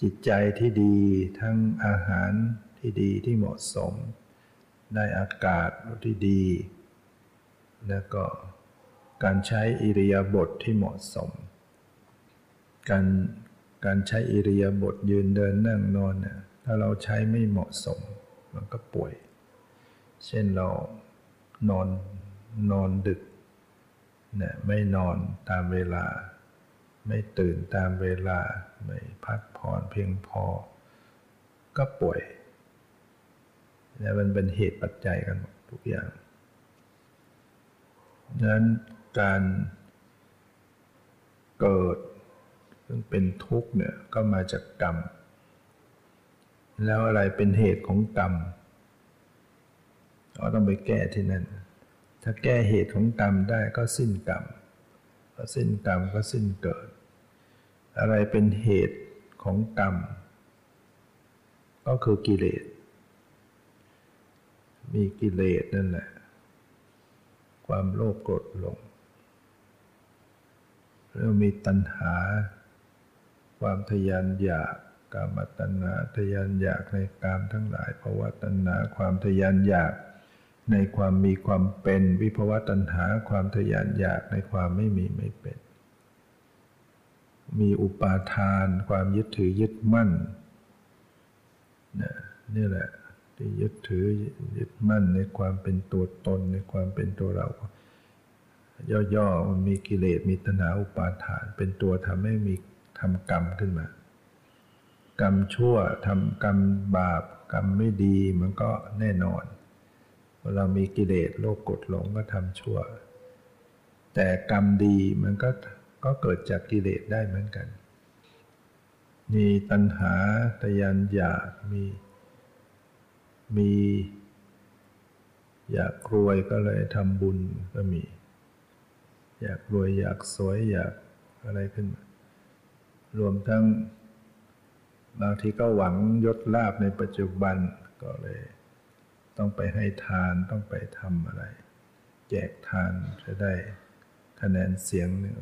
จิตใจที่ดีทั้งอาหารที่ดีที่เหมาะสมได้อากาศที่ดีแล้วก็การใช้อิริยาบถที่เหมาะสมการใช้อิริยาบถยืนเดินนั่งนอนเนี่ยถ้าเราใช้ไม่เหมาะสมมันก็ป่วยเช่นเรานอนดึกเนี่ยไม่นอนตามเวลาไม่ตื่นตามเวลาไม่พักผ่อนเพียงพอก็ป่วยและมันเป็นเหตุปัจจัยกันหมดทุกอย่างดังนั้นการเกิดซึ่งเป็นทุกข์เนี่ยก็มาจากกรรมแล้วอะไรเป็นเหตุของกรรมเราต้องไปแก้ที่นั่นถ้าแก้เหตุของกรรมได้ก็สิ้นกรรมพอสิ้นกรรมก็สิ้นเกิดอะไรเป็นเหตุของกรรมก็คือกิเลสมีกิเลสนั่นแหละความโลภโกรธหลงแล้วมีตัณหาความทยานอยากกามตัณหาทยานอยากในกามทั้งหลายภวตัณหาความทยานอยากในความมีความเป็นวิภวตัณหาความทยานอยากในความไม่มีไม่เป็นมีอุปาทานความยึดถือยึดมั่นนี่แหละที่ยึดถือยึดมั่นในความเป็นตัวตนในความเป็นตัวเราย่อๆมันมีกิเลสมีตัณหาอุปาทานเป็นตัวทำให้มีทำกรรมขึ้นมากรรมชั่วทำกรรมบาปกรรมไม่ดีมันก็แน่นอนเวลามีกิเลสโลภโกรธหลงก็ทำชั่วแต่กรรมดีมันก็เกิดจากกิเลสได้เหมือนกันมีตัณหาทยานอยากมีอยากรวยก็เลยทำบุญก็มีอยากรวยอยากสวยอยากอะไรขึ้นรวมทั้งบางทีก็หวังยศลาภในปัจจุบันก็เลยต้องไปให้ทานต้องไปทำอะไรแจกทานจะได้คะแนนเสียงเนี่ย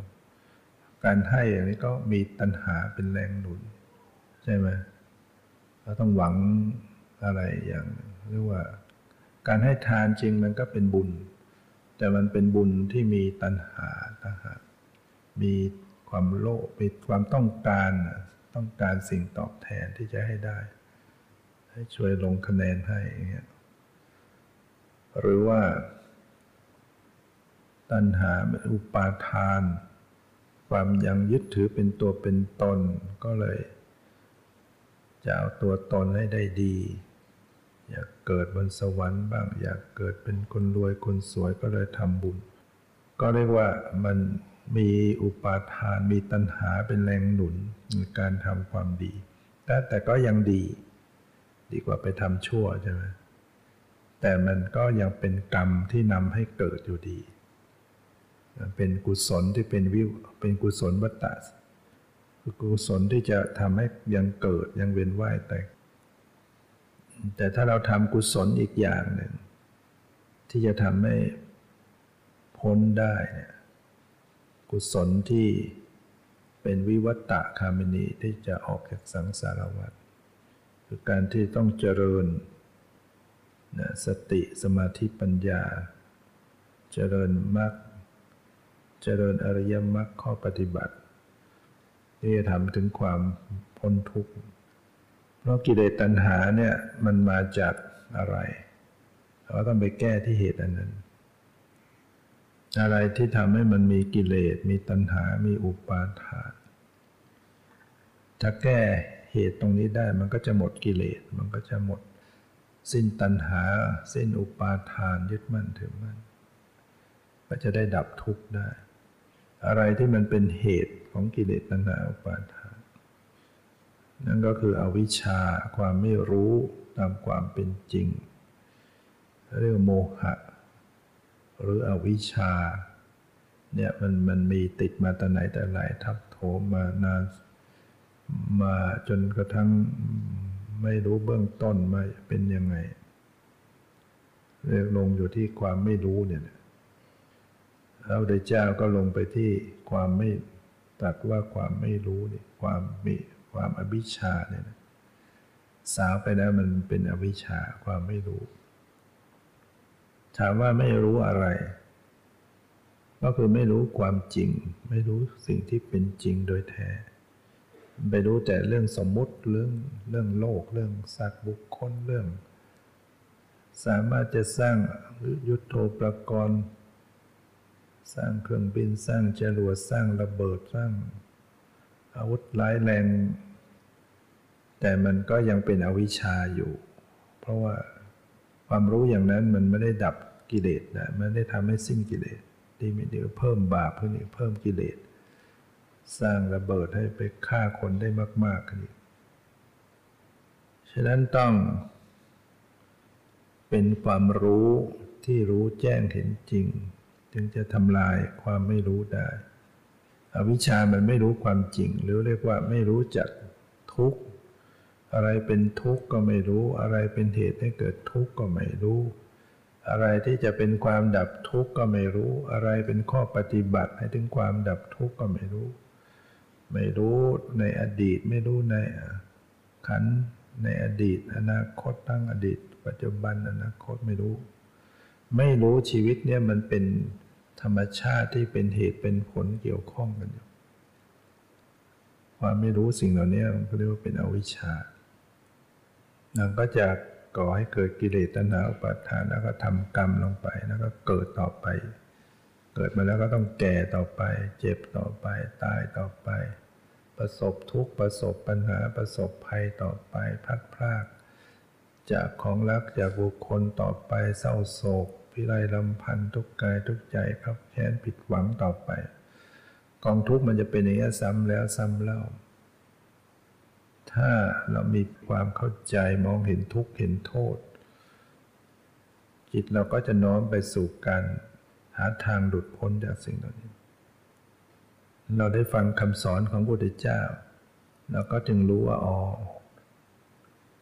การให้อย่างนี้ก็มีตัณหาเป็นแรงหนุนใช่ไหม เราต้องหวังอะไรอย่างเรียกว่าการให้ทานจริงมันก็เป็นบุญแต่มันเป็นบุญที่มีตัณหามีความโลภมีความต้องการสิ่งตอบแทนที่จะให้ได้ให้ช่วยลงคะแนนให้อย่างเงี้ยหรือว่าตัณหาเป็นอุปาทานความยังยึดถือเป็นตัวเป็นตนก็เลยจะเอาตัวตนให้ได้ดีอยากเกิดบนสวรรค์บ้างอยากเกิดเป็นคนรวยคนสวยก็เลยทำบุญก็เรียกว่ามันมีอุปาทานมีตัณหาเป็นแรงหนุนในการทำความดีแต่ก็ยังดีกว่าไปทำชั่วใช่ไหมแต่มันก็ยังเป็นกรรมที่นำให้เกิดอยู่ดีเป็นกุศลที่เป็นกุศลวัตตะคือกุศลที่จะทำให้ยังเกิดยังเวียนว่ายแต่ถ้าเราทำกุศลอีกอย่างหนึ่งที่จะทำให้พ้นได้เนี่ยกุศลที่เป็นวิวัตตะคามินีที่จะออกจากสังสารวัฏคือการที่ต้องเจริญสติสมาธิปัญญาเจริญมรรคเจริญอริยมรรคข้อปฏิบัติที่จะทำถึงความพ้นทุกข์เพราะกิเลสตัณหาเนี่ยมันมาจากอะไรเราต้องไปแก้ที่เหตุอันนั้นอะไรที่ทำให้มันมีกิเลสมีตัณหามีอุปาทานถ้าแก้เหตุตรงนี้ได้มันก็จะหมดกิเลสมันก็จะหมดสิ้นตัณหาสิ้นอุปาทานยึดมั่นถือมั่นก็จะได้ดับทุกข์ได้อะไรที่มันเป็นเหตุของกิเลสตัณหาอุปาทานนั่นก็คืออวิชชาความไม่รู้ตามความเป็นจริงเรียกโมหะหรืออวิชชาเนี่ยมันมีติดมาแต่ไหนแต่ไรทับโถมมานานมาจนกระทั่งไม่รู้เบื้องต้นมาเป็นยังไงเรียกลงอยู่ที่ความไม่รู้เนี่ยแล้วพระเจ้าก็ลงไปที่ความไม่ตัดว่าความไม่รู้นี่ความอวิชชาเนี่ยสาวไปแล้วมันเป็นอวิชชาความไม่รู้ถามว่าไม่รู้อะไรก็คือไม่รู้ความจริงไม่รู้สิ่งที่เป็นจริงโดยแท้ไปรู้แต่เรื่องสมมติเรื่องโลกเรื่องสัตว์บุคคลเรื่องสามารถจะสร้างยุทโธปกรณ์สร้างเครื่องบินสร้างจรวดสร้างระเบิดสร้างอาวุธร้ายแรงแต่มันก็ยังเป็นอวิชชาอยู่เพราะว่าความรู้อย่างนั้นมันไม่ได้ดับกิเลสนะมันได้ทำให้สิ้นกิเลสที่ไม่เดี๋ยวเพิ่มบาปเพิ่มกิเลสสร้างระเบิดให้ไปฆ่าคนได้มากๆขึ้นฉะนั้นต้องเป็นความรู้ที่รู้แจ้งเห็นจริงจึงจะทำลายความไม่รู้ได้อวิชชามันไม่รู้ความจริงหรือเรียกว่าไม่รู้จักทุกข์อะไรเป็นทุกข์ก็ไม่รู้อะไรเป็นเหตุให้เกิดทุกข์ก็ไม่รู้อะไรที่จะเป็นความดับทุกข์ก็ไม่รู้อะไรเป็นข้อปฏิบัติให้ถึงความดับทุกข์ก็ไม่รู้ไม่รู้ในอดีตไม่รู้ในขันธ์ในอดีตอนาคตทั้งอดีตปัจจุบันอนาคตไม่รู้ชีวิตเนี่ยมันเป็นธรรมชาติที่เป็นเหตุเป็นผลเกี่ยวข้องกันอยู่ความไม่รู้สิ่งเหล่านี้เขาเรียกว่าเป็นอวิชชานั่นก็จะก่อให้เกิดกิเลสตัณหาอุปาทานแล้วก็ทำกรรมลงไปแล้วก็เกิดต่อไปเกิดมาแล้วก็ต้องแก่ต่อไปเจ็บต่อไปตายต่อไปประสบทุกข์ประสบปัญหาประสบภัยต่อไปพัดพรากจากของรักจากบุคคลต่อไปเศร้าโศกพิไรลำพันธ์ทุกกายทุกใจครับแค้นผิดหวังต่อไปกองทุกข์มันจะเป็นอย่างนี้ซ้ำแล้วซ้ำเล่าถ้าเรามีความเข้าใจมองเห็นทุกข์เห็นโทษจิตเราก็จะน้อมไปสู่การหาทางหลุดพ้นจากสิ่งเหล่านี้เราได้ฟังคำสอนของพระพุทธเจ้าเราก็จึงรู้ว่าอ๋อ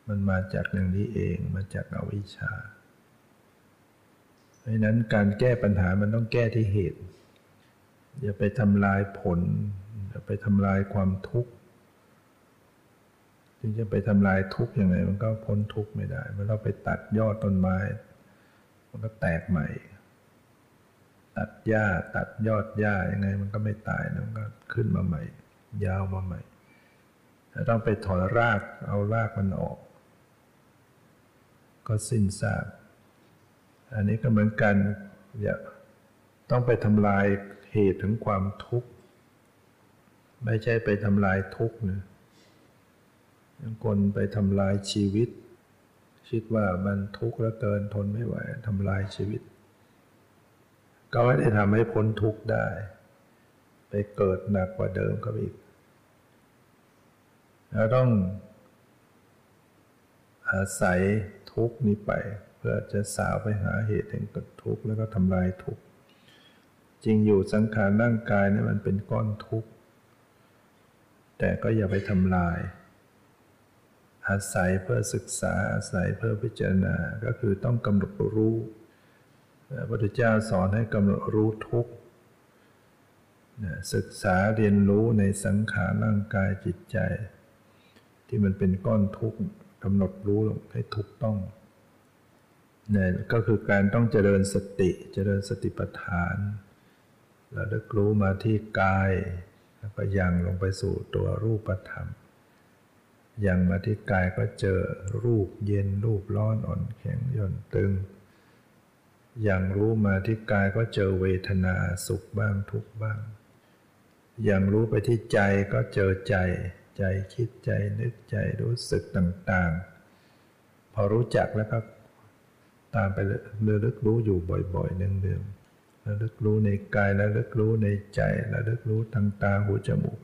มันมาจากอย่างนี้เองมาจากอวิชชาเพราะฉะนั้นการแก้ปัญหามันต้องแก้ที่เหตุอย่าไปทำลายผลอย่าไปทำลายความทุกข์ ที่จะไปทำลายทุกข์ยังไงมันก็พ้นทุกข์ไม่ได้เมื่อเราไปตัดยอดต้นไม้มันก็แตกใหม่ตัดหญ้าตัดยอดหญ้ายังไงมันก็ไม่ตายนะมันก็ขึ้นมาใหม่ยาวมาใหม่แต่ต้องไปถอนรากเอารากมันออกก็สิ้นซากอันนี้ก็เหมือนกันอย่าต้องไปทำลายเหตุถึงความทุกข์ไม่ใช่ไปทำลายทุกข์นะบางคนไปทำลายชีวิตคิดว่ามันทุกข์เหลือเกินทนไม่ไหวทำลายชีวิตก็ไม่ได้ทำให้พ้นทุกข์ได้ไปเกิดหนักกว่าเดิมก็อีกเราต้องอาศัยทุกข์นี้ไปเพื่อจะสาวไปหาเหตุแห่งทุกข์แล้วก็ทำลายทุกข์จริงอยู่สังขารร่างกายนี่มันเป็นก้อนทุกข์แต่ก็อย่าไปทำลายอาศัยเพื่อศึกษาอาศัยเพื่อพิจารณาก็คือต้องกำหนดรู้พระพุทธเจ้าสอนให้กำหนดรู้ทุกข์ศึกษาเรียนรู้ในสังขารร่างกายจิตใจที่มันเป็นก้อนทุกข์กำหนดรู้ลงให้ถูกต้องนี่ก็คือการต้องเจริญสติเจริญสติปัฏฐานเราได้รู้มาที่กายแล้วก็ยังลงไปสู่ตัวรูปธรรมยังมาที่กายก็เจอรูปเย็นรูปร้อนอ่อนแข็งหย่อนตึงอย่างรู้มาที่กายก็เจอเวทนาสุขบ้างทุกข์บ้างอย่างรู้ไปที่ใจก็เจอใจใจคิดใจนึกใจรู้สึกต่างๆพอรู้จักแล้วก็ตามไประลึกรู้อยู่บ่อยๆเนืองๆระลึกรู้ในกายระลึกรู้ในใจระลึกรู้ทางตาหูจมูก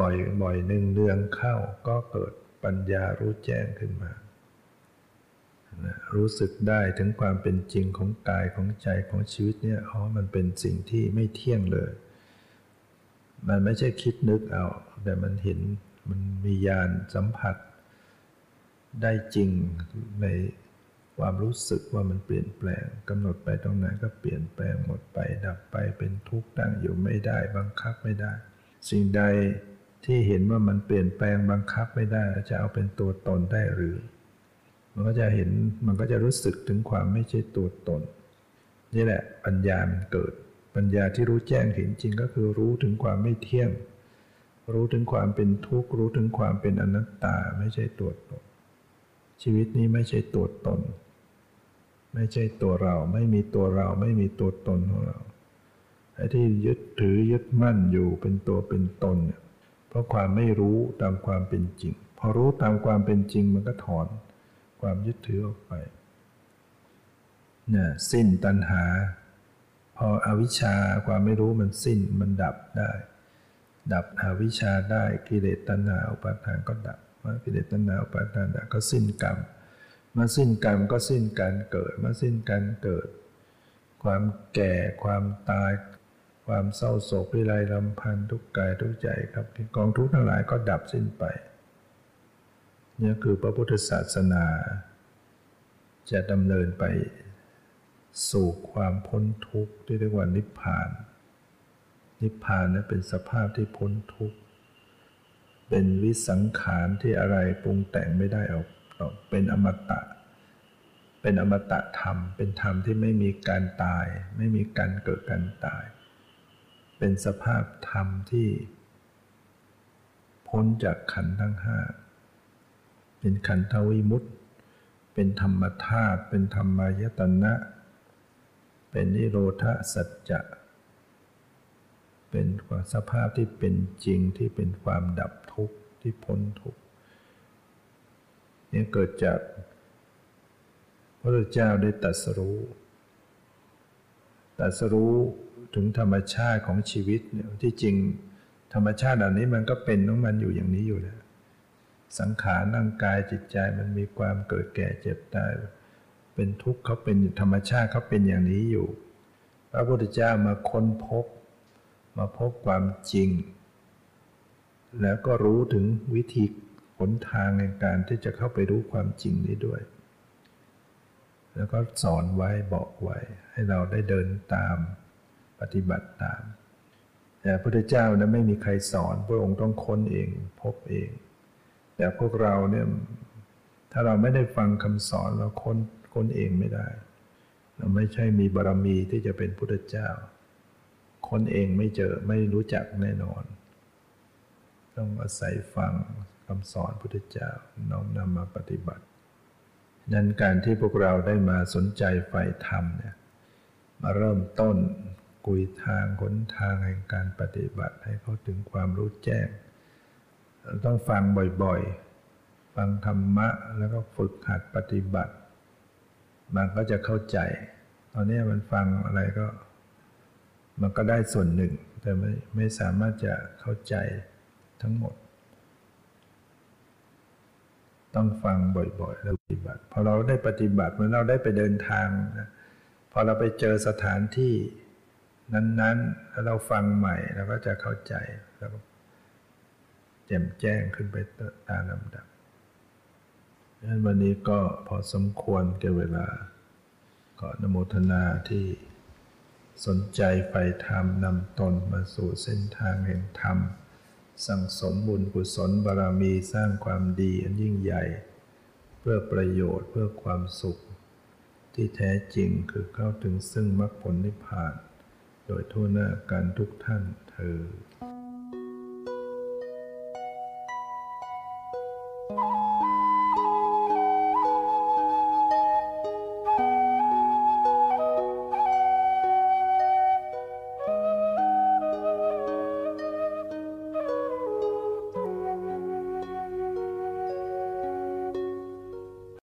บ่อยๆเนืองๆเข้าก็เกิดปัญญารู้แจ้งขึ้นมารู้สึกได้ถึงความเป็นจริงของกายของใจของชีวิตเนี่ยอ๋อมันเป็นสิ่งที่ไม่เที่ยงเลยมันไม่ใช่คิดนึกเอาแต่มันเห็นมันมีญาณสัมผัสได้จริงในความรู้สึกว่ามันเปลี่ยนแปลงกำหนดไปตรงไหนก็เปลี่ยนแปลงหมดไปดับไปเป็นทุกข์ตั้งอยู่ไม่ได้บังคับไม่ได้สิ่งใดที่เห็นว่ามันเปลี่ยนแปลงบังคับไม่ได้จะเอาเป็นตัวตนได้หรือมันก็จะเห็นมันก็จะรู้สึกถึงความไม่ใช่ตัวตนนี่แหละปัญญามันเกิดปัญญาที่รู้แจ้งเห็นจริงก็คือรู้ถึงความไม่เที่ยงรู้ถึงความเป็นทุกข์รู้ถึงความเป็นอนัตตาไม่ใช่ตัวตนชีวิตนี้ไม่ใช่ตัวตนไม่ใช่ตัวเราไม่มีตัวเราไม่มีตัวตนของเราไอ้ที่ยึดถือยึดมั่นอยู่เป็นตัวเป็นตนเนี่ยเพราะความไม่รู้ตามความเป็นจริงพอรู้ตามความเป็นจริงมันก็ถอนความยึดถือออกไปเนี่ยสิ้นตัณหาพออวิชชาความไม่รู้มันสิ้นมันดับได้ดับอวิชชาได้กิเลสตัณหาอุปาทานก็ดับเมื่อกิเลสตัณหาอุปาทานดับก็สิ้นกรรมเมื่อสิ้นกรรมก็สิ้นการเกิดเมื่อสิ้นการเกิดความแก่ความตายความเศร้าโศกวิไลรำพันทุกข์กายทุกข์ใจครับกองทุกข์ทั้งหลายก็ดับสิ้นไปนี่คือพระพุทธศาสนาจะดำเนินไปสู่ความพ้นทุกข์ที่เรียกว่านิพพานนิพพานนั้นเป็นสภาพที่พ้นทุกข์เป็นวิสังขารที่อะไรปรุงแต่งไม่ได้ออกเป็นอมตะเป็นอมตะธรรมเป็นธรรมที่ไม่มีการตายไม่มีการเกิดการตายเป็นสภาพธรรมที่พ้นจากขันธ์ทั้งห้าเป็นขันธวิมุตติเป็นธรรมธาตุเป็นธรรมายตนะเป็นนิโรธสัจจะเป็นสภาพที่เป็นจริงที่เป็นความดับทุกข์ที่พ้นทุกข์นี่เกิดจากพระพุทธเจ้าได้ตรัสรู้ถึงธรรมชาติของชีวิตเนี่ยที่จริงธรรมชาติเหล่านี้มันก็เป็นของมันอยู่อย่างนี้อยู่แล้วสังขารร่างกายจิตใจมันมีความเกิดแก่เจ็บตายเป็นทุกข์เขาเป็นธรรมชาติเขาเป็นอย่างนี้อยู่พระพุทธเจ้ามาค้นพบมาพบความจริงแล้วก็รู้ถึงวิธีหนทางในการที่จะเข้าไปรู้ความจริงนี้ด้วยแล้วก็สอนไว้บอกไว้ให้เราได้เดินตามปฏิบัติตามแต่พระพุทธเจ้านั้นไม่มีใครสอนพระองค์ต้องค้นเองพบเอง จากพวกเราเนี่ยถ้าเราไม่ได้ฟังคำสอนเราค้นเองไม่ได้เราไม่ใช่มีบารมีที่จะเป็นพุทธเจ้าค้นเองไม่เจอไม่รู้จักแน่นอนต้องอาศัยฟังคำสอนพุทธเจ้าน้อมนำมาปฏิบัตินั้นการที่พวกเราได้มาสนใจใฝ่ธรรมเนี่ยมาเริ่มต้นกุยทางหนทางแห่งการปฏิบัติให้เข้าถึงความรู้แจ้งต้องฟังบ่อยๆฟังธรรมะแล้วก็ฝึกหัดปฏิบัติมันก็จะเข้าใจตอนนี้มันฟังอะไรก็มันก็ได้ส่วนหนึ่งแต่ไม่สามารถจะเข้าใจทั้งหมดต้องฟังบ่อยๆแล้วปฏิบัติพอเราได้ปฏิบัติเมื่อเราได้ไปเดินทางนะพอเราไปเจอสถานที่นั้นๆแล้วเราฟังใหม่เราก็จะเข้าใจแล้วก็แจ่มแจ้งขึ้นไปตามลำดับดังนั้นวันนี้ก็พอสมควรแก่เวลาก็อนุโมทนาที่สนใจใฝ่ธรรมนำตนมาสู่เส้นทางแห่งธรรมสั่งสมบุญกุศลบารมีสร้างความดีอันยิ่งใหญ่เพื่อประโยชน์เพื่อความสุขที่แท้จริงคือเข้าถึงซึ่งมรรคผลนิพพานโดยทั่วหน้ากันทุกท่านเธอ